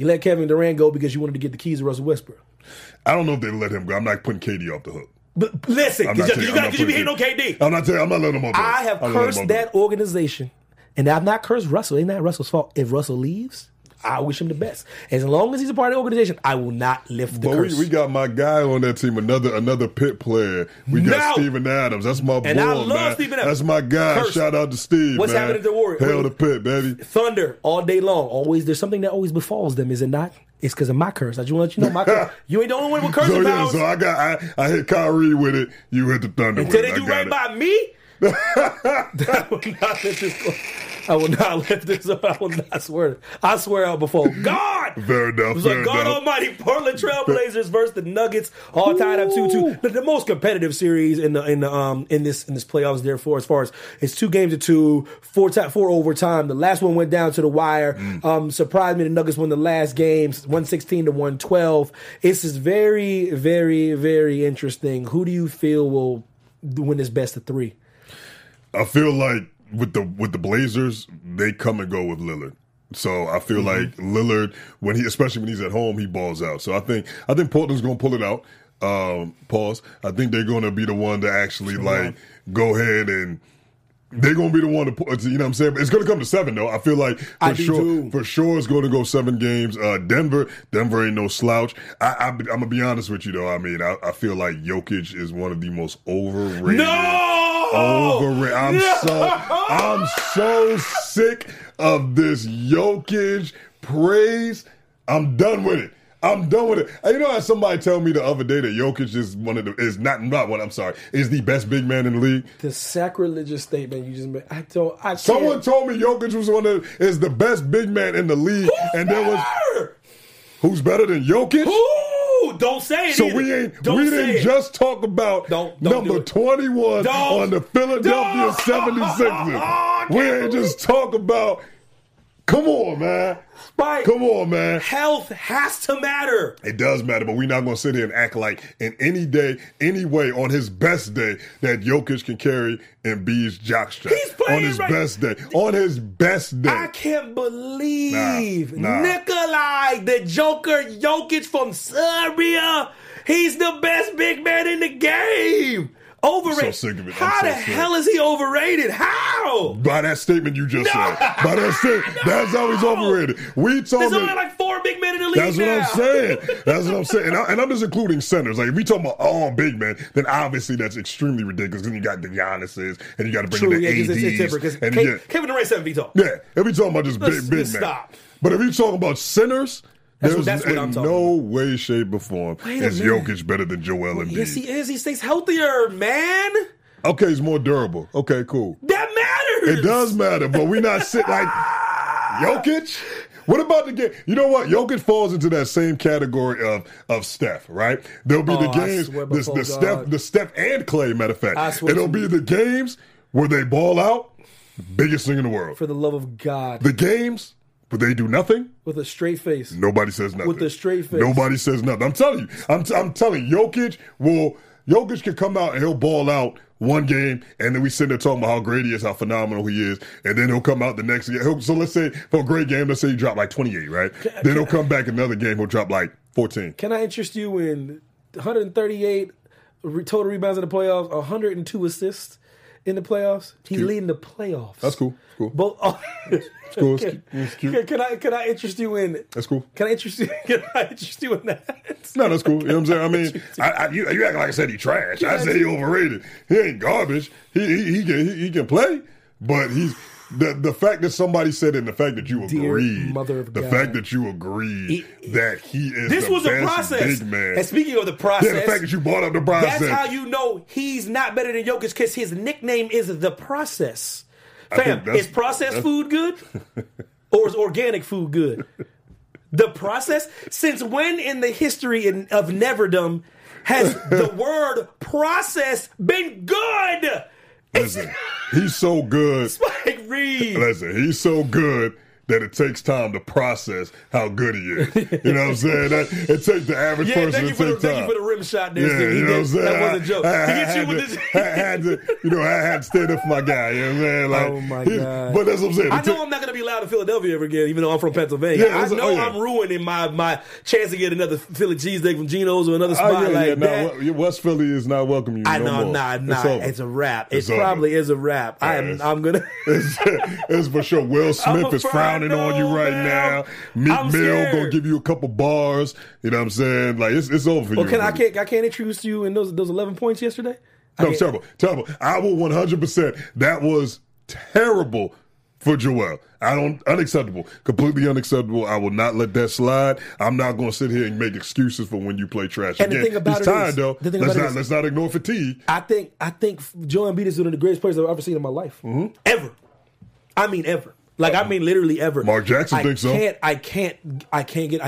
You let Kevin Durant go because you wanted to get the keys to Russell Westbrook. I don't know if they let him go. I'm not putting KD off the hook. But listen, you be hitting on KD. I'm not letting him off the hook. I have cursed that organization, and I've not cursed Russell. It's not Russell's fault. If Russell leaves, I wish him the best. As long as he's a part of the organization, I will not lift the curse. We got my guy on that team, another pit player. We got Steven Adams. That's my boy, man. And I love Steven Adams. That's my guy. Curse. Shout out to Steve, What's happening to the Warriors? Hell the pit, baby. Thunder all day long. Always, there's something that always befalls them, is it not? It's because of my curse. I just want to let you know my curse. You ain't the only one with cursing powers. So I hit Kyrie with it. You hit the Thunder with it. Until they do right by me? I will not let this go. I will not lift this up. I will not swear. I swear out before God. Fair enough. It was like God Almighty. Portland Trailblazers versus the Nuggets, all tied up 2-2. The most competitive series in this playoffs. Therefore, as far as it's 2 games to 2, 4 overtime. The last one went down to the wire. Surprised me. The Nuggets won the last game, 116 to 112. This is very, very, very interesting. Who do you feel will win this best of 3? I feel like, with the Blazers, they come and go with Lillard. So I feel like Lillard, especially when he's at home, he balls out. So I think Portland's gonna pull it out. I think they're gonna be the one to actually go ahead and they're gonna be the one to, you know what I'm saying? It's gonna come to 7 though. I feel like for sure it's gonna go 7 games. Denver ain't no slouch. I'm gonna be honest with you though. I mean, I feel like Jokic is one of the most overrated. I'm so sick of this Jokic praise. I'm done with it. You know how somebody told me the other day that Jokic is is the best big man in the league? The sacrilegious statement you just made. Someone told me Jokic was is the best big man in the league. Who's better than Jokic? Don't say it. So either. we didn't just talk about number 21 on the Philadelphia 76ers. We ain't just talk about. Come on, man. Spike. Come on, man. Health has to matter. It does matter, but we're not going to sit here and act like in any day, any way, on his best day, that Jokic can carry Embiid's jockstrap. He's playing on his best day. On his best day. I can't believe Nikolai, the Joker Jokic from Serbia. He's the best big man in the game. Overrated. I'm so sick of it. How the hell is he overrated? How? By that statement you just said. By that statement. That's how he's overrated. There's only like 4 big men in the league. That's what I'm saying. That's what I'm saying. And I'm just including centers. Like, if we talking about all big men, then obviously that's extremely ridiculous. Then you got the Giannis's, and you got to bring in the ADs. And Kevin Durant 7 feet tall. Yeah. If we talking about just big men. Stop. But if you talking about centers. That's what I'm talking about. In no way, shape, or form is Jokic better than Joel Embiid. Yes, he is. He stays healthier, man. Okay, he's more durable. Okay, cool. That matters. It does matter, but we not sit like Jokic. What about the game? You know what? Jokic falls into that same category of Steph, right? There'll be the games, the Steph and Clay, matter of fact. I swear it'll be the games where they ball out, biggest thing in the world. For the love of God. The games. But they do nothing? With a straight face. Nobody says nothing. With a straight face. Nobody says nothing. I'm telling you. I'm telling you, Jokic can come out and he'll ball out one game, and then we sit there talking about how great he is, how phenomenal he is, and then he'll come out the next game. So let's say for a great game, let's say he dropped like 28, right? Then he'll come back another game, he'll drop like 14. Can I interest you in 138 total rebounds in the playoffs, 102 assists? In the playoffs, he's leading the playoffs. That's cool. It's cool. It's cute. Can I interest you in? That's cool. Can I interest you in that? No, that's cool. You know what I'm saying? I mean, you act like I said he trash. I said he overrated. He ain't garbage. He can play, but he's. The fact that somebody said it and the fact that you agreed, that he is the best big man. And speaking of the process. Yeah, the fact that you brought up the process. That's how you know he's not better than Jokic because his nickname is The Process. Fam, is processed food good or is organic food good? The process? Since when in the history of neverdom has the word process been good? Listen, he's so good. Spike Reed. Listen, he's so good that it takes time to process how good he is. You know what I'm saying? It takes the average person to take time. Thank you for the rim shot there. Yeah, you know what I'm saying? That was a joke. I had to stand up for my guy. You know what I'm saying? Like, oh, my God. But that's what I'm saying. I know I'm not going to be allowed in Philadelphia ever again, even though I'm from Pennsylvania. Yeah, I'm ruining my chance to get another Philly cheesesteak from Geno's or another spot like that. No, West Philly is not welcoming you no more. It's a wrap. It probably is a wrap. Yeah, I'm going to. It's for sure. Will Smith is frowning on you right now. Meek Mill going to give you a couple bars. You know what I'm saying? Like, it's over for you. I can't introduce you in those 11 points yesterday? No, terrible. I will 100%. That was terrible for Joel. Unacceptable. Completely unacceptable. I will not let that slide. I'm not going to sit here and make excuses for when you play trash. And again, the thing about let's not ignore fatigue. I think Joel Embiid is one of the greatest players I've ever seen in my life. Mm-hmm. Ever. I mean ever. Like, I mean literally ever. Mark Jackson thinks so. I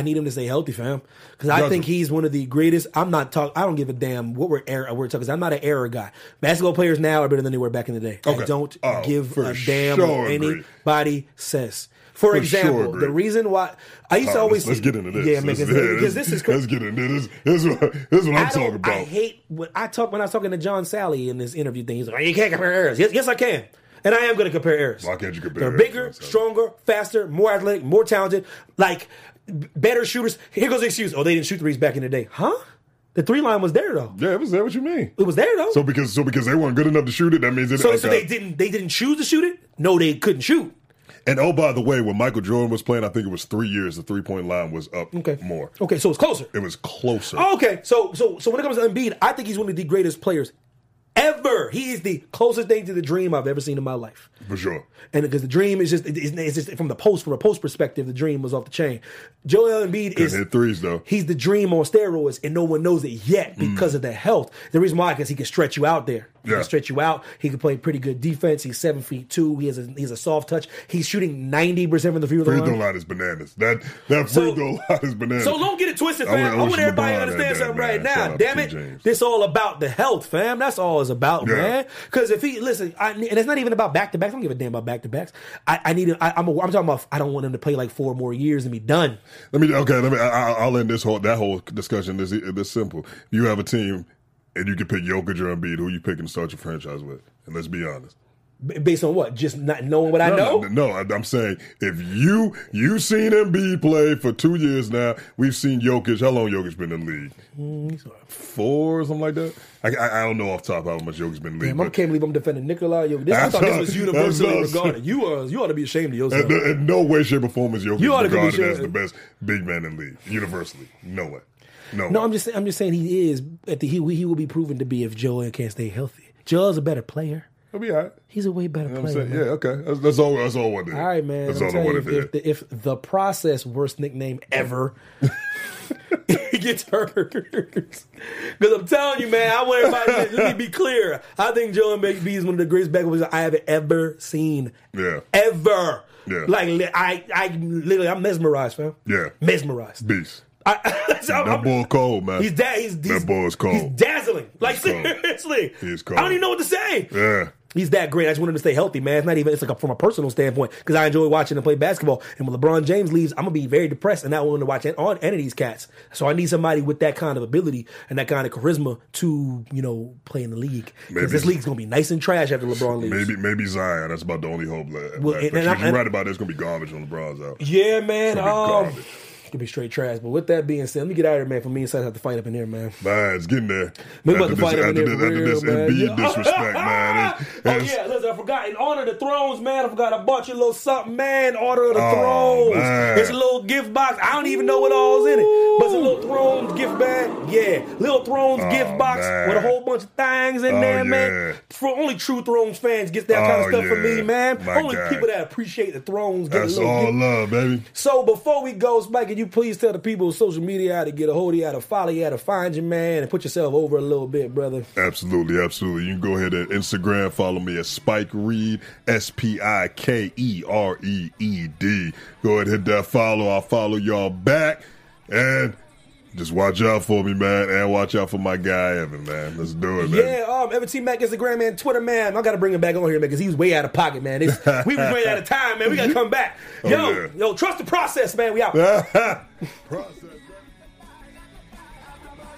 need him to stay healthy, fam. Because I think he's one of the greatest. I don't give a damn what we're talking. I'm not an error guy. Basketball players now are better than they were back in the day. Okay. I don't give a damn what anybody says. For example, the reason why I used to always... Let's get into this. Yeah, because this is crazy. Let's get into this. This is what I'm talking about. I hate when I was talking to John Sally in this interview thing. He's like, you can't compare errors. Yes, I can. And I am going to compare errors. Why can't you compare errors? They're bigger, stronger, faster, more athletic, more talented, like better shooters. Here goes the excuse. Oh, they didn't shoot threes back in the day. Huh? The three line was there though. Yeah, it was there. What you mean? It was there though. So because they weren't good enough to shoot it, that means it. So they didn't choose to shoot it. No, they couldn't shoot. And oh, by the way, when Michael Jordan was playing, I think it was 3 years. The 3-point line was up more. Okay, so it's closer. It was closer. Oh, okay, so when it comes to Embiid, I think he's one of the greatest players ever. He is the closest thing to the dream I've ever seen in my life. For sure. And because the dream is just from a post perspective, the dream was off the chain. Joel Embiid couldn't hit threes though. He's the dream on steroids, and no one knows it yet because of the health. The reason why is he can stretch you out there. He can stretch you out. He can play pretty good defense. He's 7'2". He has a soft touch. He's shooting 90% from the free throw line. Free throw line is bananas. That free throw line is bananas. So don't get it twisted, fam. I want everybody to understand something right now. Damn it, James. This all about the health, fam. That's all it's about, man. Because if he and it's not even about back to back. I don't give a damn about back-to-backs. I'm talking about I don't want him to play like 4 more years and be done. I'll end that whole discussion this simple. You have a team and you can pick Jokic or Embiid. Who you picking to start your franchise with? And let's be honest. Based on what? Just not knowing what I know? No, I'm saying if you've seen Embiid play for 2 years now, we've seen Jokic. How long Jokic been in the league? 4 or something like that? I don't know off top how much Jokic's been leaving. I can't believe I'm defending Nikola Jokic. I thought this was universally regarded. You ought to be ashamed of yourself. In no way, shape, or form is Jokic regarded as the best big man in the league. Universally. No way. No, I'm just saying he is. He will be proven to be if Joel can't stay healthy. Joel's a better player. He'll be all right. He's a way better player. Yeah, okay. That's all I wanted. All right, man. That's all I wanted. If the process, worst nickname ever... He gets hurt. Because I'm telling you, man, I want everybody to let me be clear. I think Joel Embiid is one of the greatest basketball players I have ever seen. Yeah. Ever. Yeah. Like, I'm mesmerized, fam. Yeah. Mesmerized. Beast. That boy cold, man. That boy is cold. He's dazzling. Like, seriously. He's cold. I don't even know what to say. Yeah. He's that great. I just want him to stay healthy, man. It's not even, it's like from a personal standpoint, because I enjoy watching him play basketball. And when LeBron James leaves, I'm going to be very depressed and not willing to watch any of these cats. So I need somebody with that kind of ability and that kind of charisma to, play in the league. Because this league's going to be nice and trash after LeBron leaves. Maybe Zion. That's about the only hope left. Well, you're right about it. It's going to be garbage when LeBron's out. Yeah, man. Garbage. Could be straight trash. But with that being said, let me get out of here, man. For me and Seth have to fight up in there, man. Man, it's getting there. We about to fight up in there. After this Embiid disrespect, man. Listen, I forgot. In Honor of the Thrones, man, I forgot I bought you a little something, man. Honor of the Thrones. Man. It's a little gift box. I don't even know what all's in it. But it's a little Thrones gift bag. Yeah. Little Thrones gift box with a whole bunch of things in there, man. For only true Thrones fans get that kind of stuff from me, man. My only God. People that appreciate the Thrones get that's a little all gift. Love, baby. So before we go, Spike, you please tell the people on social media how to get a hold of you, how to follow you, how to find you, man, and put yourself over a little bit, brother. Absolutely. You can go ahead and Instagram, follow me at Spike Reed, SPIKEREED. Go ahead and hit that follow. I'll follow y'all back. And Just watch out for me, man, and watch out for my guy, Evan, man. Let's do it, man. Yeah, Evan T Mac, Instagram, man, Twitter, man. I got to bring him back on here, man, because he was way out of pocket, man. We was way out of time, man. We got to come back. Yo, yo, trust the process, man. We out. Process.